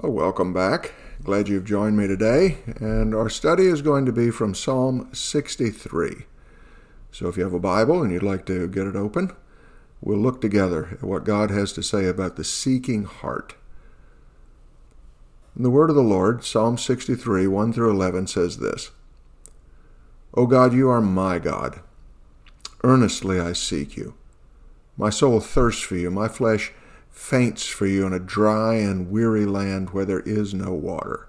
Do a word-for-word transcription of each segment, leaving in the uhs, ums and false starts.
Well, welcome back. Glad you've joined me today. And our study is going to be from Psalm sixty-three. So if you have a Bible and you'd like to get it open, we'll look together at what God has to say about the seeking heart. In the word of the Lord, Psalm sixty-three, one through eleven says this: O God, you are my God. Earnestly I seek you. My soul thirsts for you. My flesh faints for you in a dry and weary land where there is no water.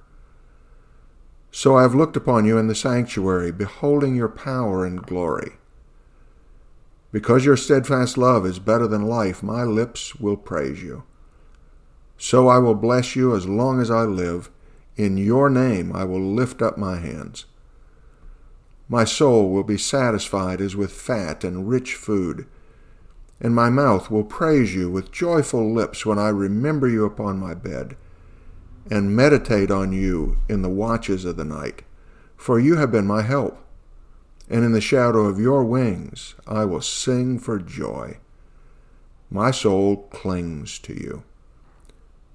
So I have looked upon you in the sanctuary, beholding your power and glory. Because your steadfast love is better than life, my lips will praise you. So I will bless you as long as I live. In your name I will lift up my hands. My soul will be satisfied as with fat and rich food, and my mouth will praise you with joyful lips when I remember you upon my bed, and meditate on you in the watches of the night. For you have been my help, and in the shadow of your wings I will sing for joy. My soul clings to you.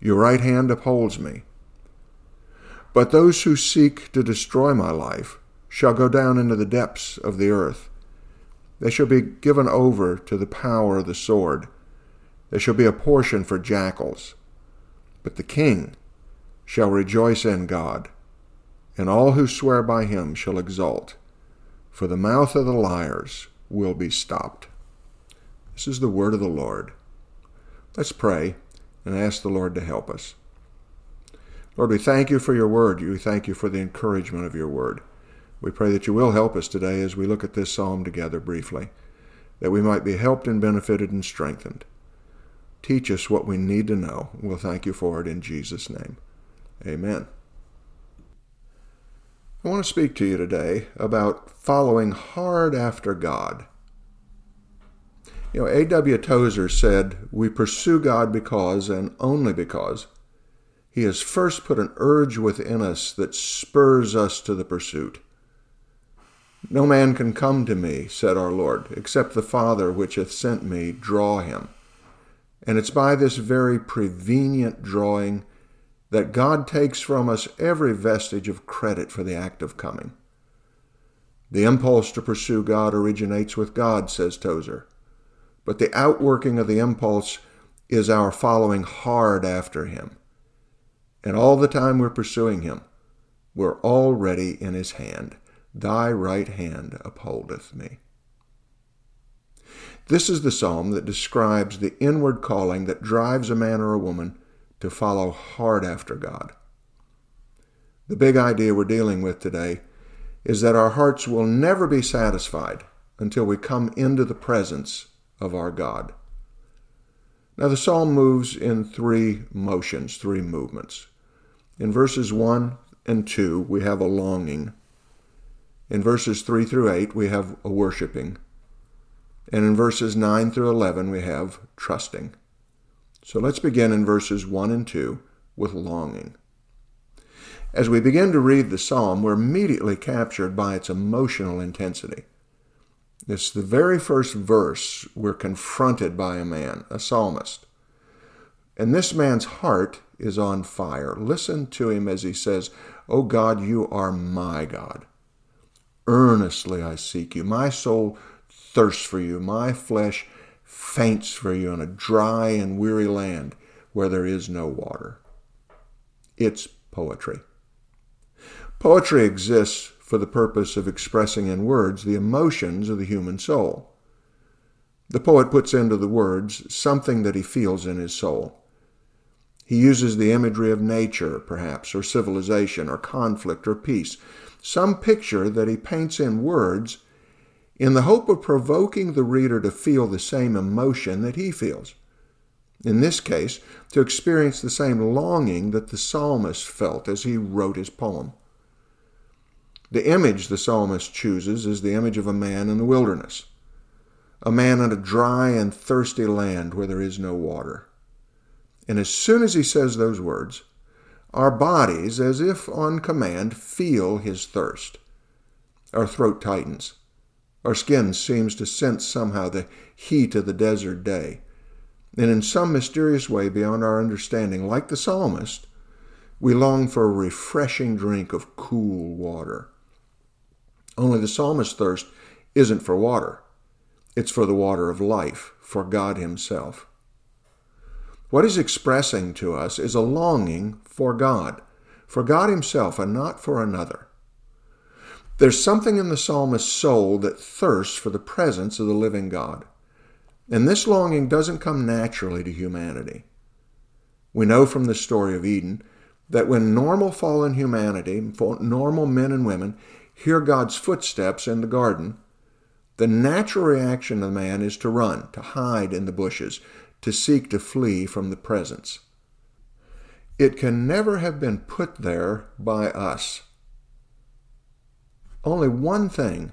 Your right hand upholds me. But those who seek to destroy my life shall go down into the depths of the earth. They shall be given over to the power of the sword. There shall be a portion for jackals. But the king shall rejoice in God, and all who swear by him shall exult, for the mouth of the liars will be stopped. This is the word of the Lord. Let's pray and ask the Lord to help us. Lord, we thank you for your word. We thank you for the encouragement of your word. We pray that you will help us today as we look at this psalm together briefly, that we might be helped and benefited and strengthened. Teach us what we need to know. We'll thank you for it in Jesus' name. Amen. I want to speak to you today about following hard after God. You know, A W Tozer said, "We pursue God because, and only because, he has first put an urge within us that spurs us to the pursuit. No man can come to me," said our Lord, "except the Father which hath sent me draw him." And it's by this very prevenient drawing that God takes from us every vestige of credit for the act of coming. The impulse to pursue God originates with God, says Tozer, but the outworking of the impulse is our following hard after him. And all the time we're pursuing him, we're already in his hand. Thy right hand upholdeth me. This is the psalm that describes the inward calling that drives a man or a woman to follow hard after God. The big idea we're dealing with today is that our hearts will never be satisfied until we come into the presence of our God. Now the psalm moves in three motions, three movements. In verses one and two, we have a longing. In verses three through eight, we have a worshiping. And in verses nine through eleven, we have trusting. So let's begin in verses one and two with longing. As we begin to read the psalm, we're immediately captured by its emotional intensity. It's the very first verse we're confronted by a man, a psalmist. And this man's heart is on fire. Listen to him as he says, "O God, you are my God. Earnestly I seek you. My soul thirsts for you. My flesh faints for you in a dry and weary land where there is no water." It's poetry. Poetry exists for the purpose of expressing in words the emotions of the human soul. The poet puts into the words something that he feels in his soul. He uses the imagery of nature, perhaps, or civilization, or conflict, or peace, some picture that he paints in words in the hope of provoking the reader to feel the same emotion that he feels. In this case, to experience the same longing that the psalmist felt as he wrote his poem. The image the psalmist chooses is the image of a man in the wilderness, a man in a dry and thirsty land where there is no water. And as soon as he says those words, our bodies, as if on command, feel his thirst. Our throat tightens. Our skin seems to sense somehow the heat of the desert day. And in some mysterious way beyond our understanding, like the psalmist, We long for a refreshing drink of cool water. Only the psalmist's thirst isn't for water. It's for the water of life, for God himself. What he's expressing to us is a longing for God, for God himself and not for another. There's something in the psalmist's soul that thirsts for the presence of the living God. And this longing doesn't come naturally to humanity. We know from the story of Eden that when normal fallen humanity, normal men and women, hear God's footsteps in the garden, the natural reaction of man is to run, to hide in the bushes, to seek to flee from the presence. It can never have been put there by us. Only one thing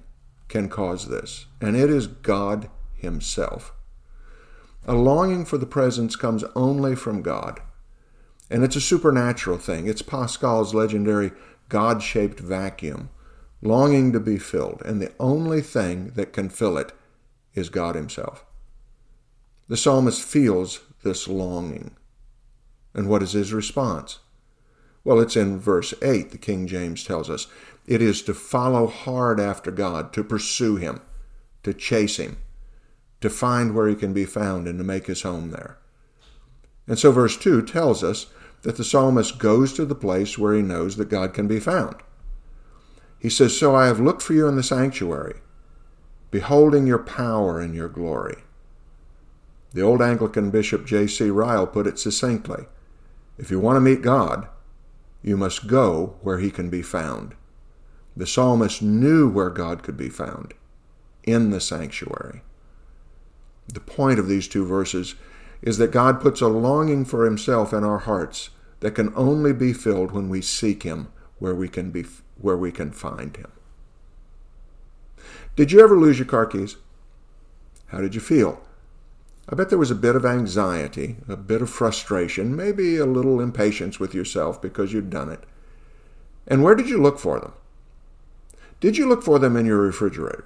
can cause this, and it is God himself. A longing for the presence comes only from God, and it's a supernatural thing. It's Pascal's legendary God-shaped vacuum, longing to be filled, and the only thing that can fill it is God himself. The psalmist feels this longing. And what is his response? Well, it's in verse eight, the King James tells us. It is to follow hard after God, to pursue him, to chase him, to find where he can be found and to make his home there. And so verse two tells us that the psalmist goes to the place where he knows that God can be found. He says, "So I have looked for you in the sanctuary, beholding your power and your glory." The old Anglican bishop J C Ryle put it succinctly, if you want to meet God, you must go where he can be found. The psalmist knew where God could be found, in the sanctuary. The point of these two verses is that God puts a longing for himself in our hearts that can only be filled when we seek him where we can be where we can find him. Did you ever lose your car keys? How did you feel? I bet there was a bit of anxiety, a bit of frustration, maybe a little impatience with yourself because you'd done it. And where did you look for them? Did you look for them in your refrigerator?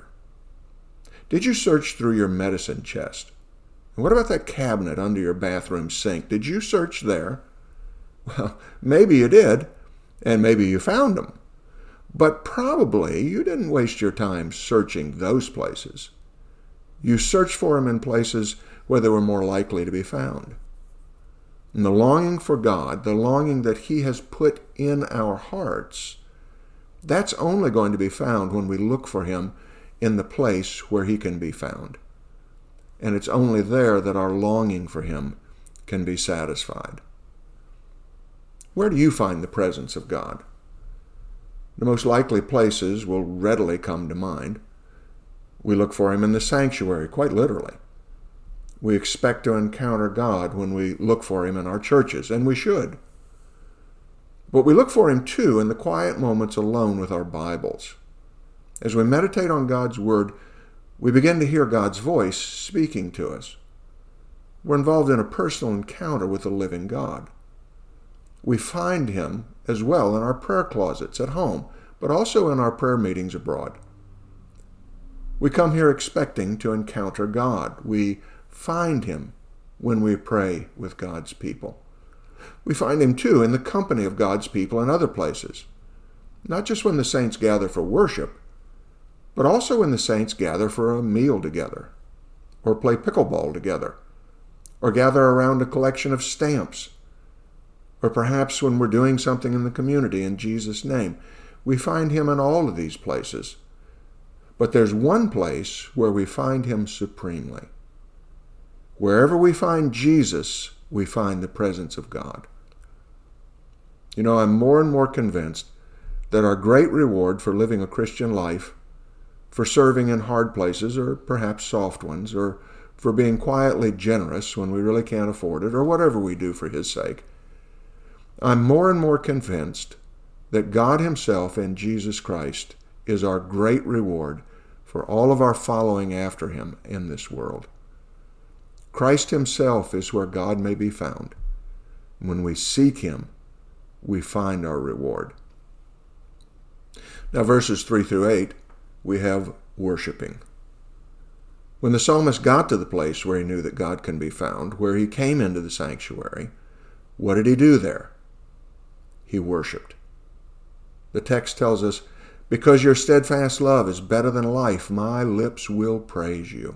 Did you search through your medicine chest? And what about that cabinet under your bathroom sink? Did you search there? Well, maybe you did, and maybe you found them. But probably you didn't waste your time searching those places. You searched for them in places where they were more likely to be found. And the longing for God, the longing that he has put in our hearts, that's only going to be found when we look for him in the place where he can be found. And it's only there that our longing for him can be satisfied. Where do you find the presence of God? The most likely places will readily come to mind. We look for him in the sanctuary, quite literally. We expect to encounter God when we look for him in our churches, and we should. But we look for him, too, in the quiet moments alone with our Bibles. As we meditate on God's Word, we begin to hear God's voice speaking to us. We're involved in a personal encounter with the living God. We find him as well in our prayer closets at home, but also in our prayer meetings abroad. We come here expecting to encounter God. We find him when we pray with God's people. We find him, too, in the company of God's people in other places, not just when the saints gather for worship, but also when the saints gather for a meal together, or play pickleball together, or gather around a collection of stamps, or perhaps when we're doing something in the community in Jesus' name. We find him in all of these places. But there's one place where we find him supremely. Wherever we find Jesus, we find the presence of God. You know, I'm more and more convinced that our great reward for living a Christian life, for serving in hard places, or perhaps soft ones, or for being quietly generous when we really can't afford it, or whatever we do for his sake, I'm more and more convinced that God himself in Jesus Christ is our great reward for all of our following after him in this world. Christ himself is where God may be found. When we seek him, we find our reward. Now, verses three through eight, we have worshiping. When the psalmist got to the place where he knew that God can be found, where he came into the sanctuary, what did he do there? he worshipped. The text tells us, "Because your steadfast love is better than life, my lips will praise you.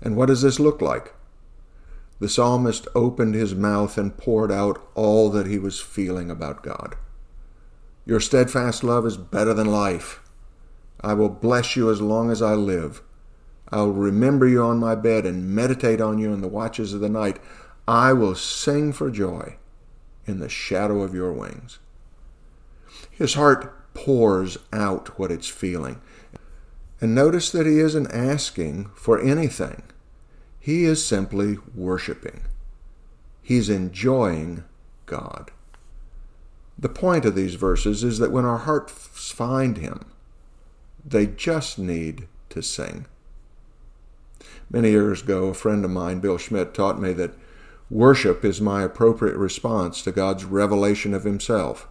And what does this look like? The psalmist opened his mouth and poured out all that he was feeling about God. Your steadfast love is better than life. I will bless you as long as I live. I'll remember you on my bed and meditate on you in the watches of the night. I will sing for joy in the shadow of your wings. His heart pours out what it's feeling. And notice that he isn't asking for anything. He is simply worshiping. He's enjoying God. The point of these verses is that when our hearts find him, they just need to sing. Many years ago, a friend of mine, Bill Schmidt, taught me that worship is my appropriate response to God's revelation of himself.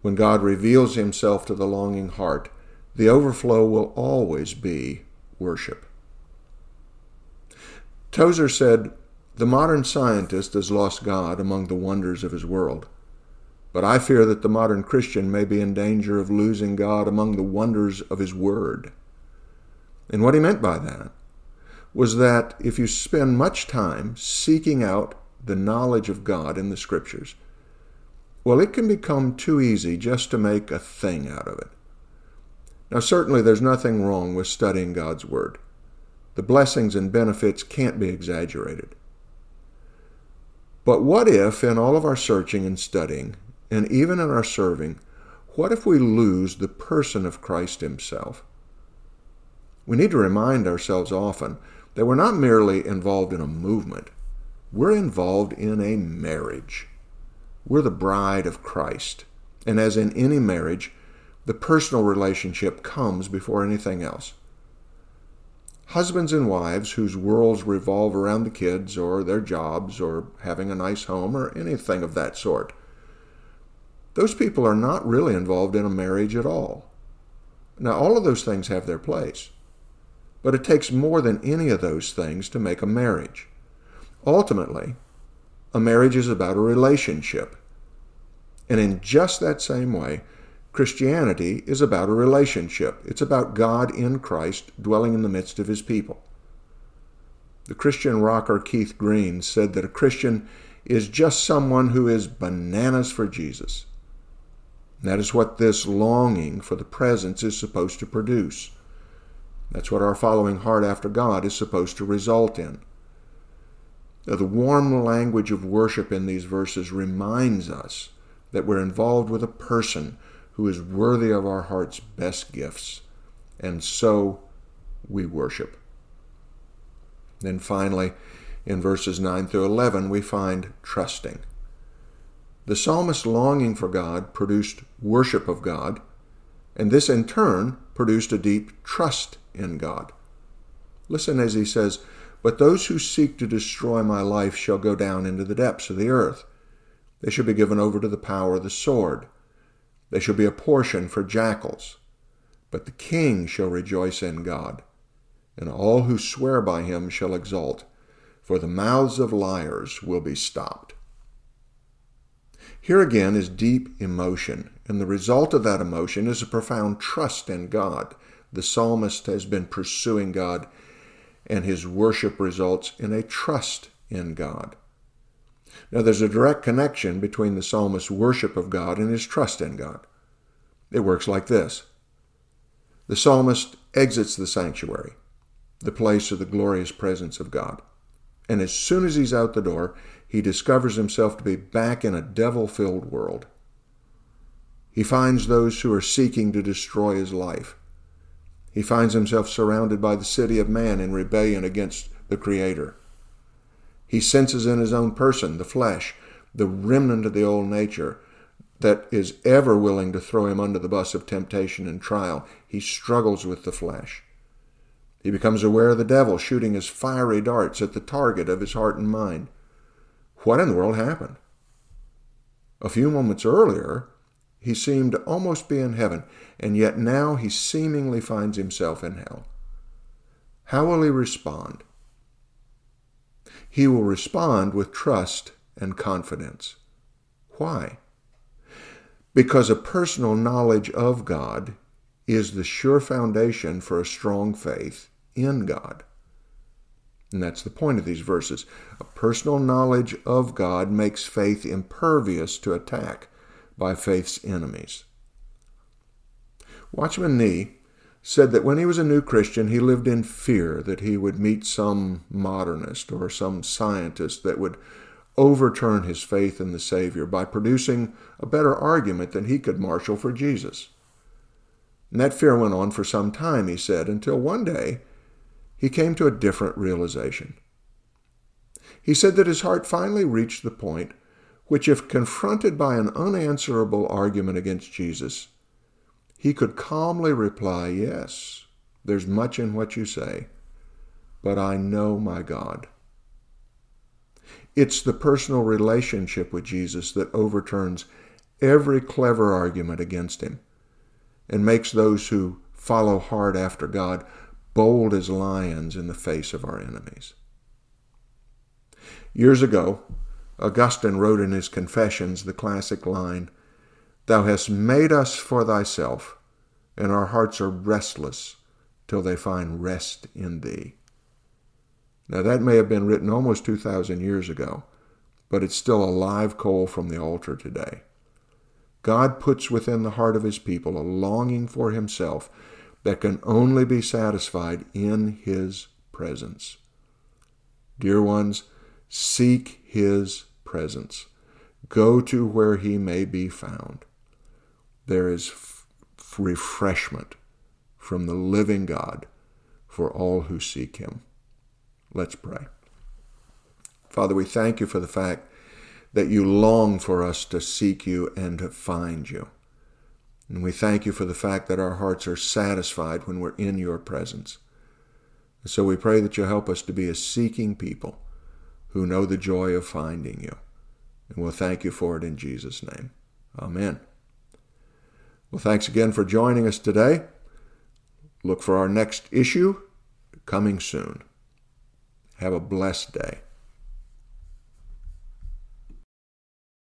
When God reveals himself to the longing heart, the overflow will always be worship. Tozer said, "The modern scientist has lost God among the wonders of his world, but I fear that the modern Christian may be in danger of losing God among the wonders of his word." And what he meant by that was that if you spend much time seeking out the knowledge of God in the Scriptures, well, it can become too easy just to make a thing out of it. Now, certainly there's nothing wrong with studying God's Word. The blessings and benefits can't be exaggerated. But what if, in all of our searching and studying, and even in our serving, what if we lose the person of Christ himself? We need to remind ourselves often that we're not merely involved in a movement. We're involved in a marriage. We're the bride of Christ. And as in any marriage, the personal relationship comes before anything else. Husbands and wives whose worlds revolve around the kids or their jobs or having a nice home or anything of that sort, those people are not really involved in a marriage at all. Now, all of those things have their place, but it takes more than any of those things to make a marriage. Ultimately, a marriage is about a relationship. And in just that same way, Christianity is about a relationship. It's about God in Christ dwelling in the midst of his people. The Christian rocker Keith Green said that a Christian is just someone who is bananas for Jesus. And that is what this longing for the presence is supposed to produce. That's what our following heart after God is supposed to result in. Now, the warm language of worship in these verses reminds us that we're involved with a person who is worthy of our heart's best gifts, and so we worship. Then finally, in verses nine through eleven, we find trusting. The psalmist's longing for God produced worship of God, and this in turn produced a deep trust in God. Listen as he says, "But those who seek to destroy my life shall go down into the depths of the earth. They shall be given over to the power of the sword. They shall be a portion for jackals. But the king shall rejoice in God, and all who swear by him shall exult, for the mouths of liars will be stopped." Here again is deep emotion, and the result of that emotion is a profound trust in God. The psalmist has been pursuing God, and his worship results in a trust in God. Now, there's a direct connection between the psalmist's worship of God and his trust in God. It works like this. The psalmist exits the sanctuary, the place of the glorious presence of God. And as soon as he's out the door, he discovers himself to be back in a devil-filled world. He finds those who are seeking to destroy his life. He finds himself surrounded by the city of man in rebellion against the Creator. He senses in his own person, the flesh, the remnant of the old nature that is ever willing to throw him under the bus of temptation and trial. He struggles with the flesh. He becomes aware of the devil shooting his fiery darts at the target of his heart and mind. What in the world happened? A few moments earlier, he seemed to almost be in heaven, and yet now he seemingly finds himself in hell. How will he respond? He will respond with trust and confidence. Why? Because a personal knowledge of God is the sure foundation for a strong faith in God. And that's the point of these verses. A personal knowledge of God makes faith impervious to attack by faith's enemies. Watchman Nee said that when he was a new Christian, he lived in fear that he would meet some modernist or some scientist that would overturn his faith in the Savior by producing a better argument than he could marshal for Jesus. And that fear went on for some time, he said, until one day he came to a different realization. He said that his heart finally reached the point which, if confronted by an unanswerable argument against Jesus, he could calmly reply, "Yes, there's much in what you say, but I know my God." It's the personal relationship with Jesus that overturns every clever argument against him and makes those who follow hard after God bold as lions in the face of our enemies. Years ago, Augustine wrote in his Confessions the classic line, "Thou hast made us for thyself, and our hearts are restless till they find rest in thee." Now that may have been written almost two thousand years ago, but it's still a live coal from the altar today. God puts within the heart of his people a longing for himself that can only be satisfied in his presence. Dear ones, seek his presence. Go to where he may be found. There is f- refreshment from the living God for all who seek him. Let's pray. Father, we thank you for the fact that you long for us to seek you and to find you. And we thank you for the fact that our hearts are satisfied when we're in your presence. And so we pray that you'll help us to be a seeking people who know the joy of finding you. And we'll thank you for it in Jesus' name. Amen. Well, thanks again for joining us today. Look for our next issue coming soon. Have a blessed day.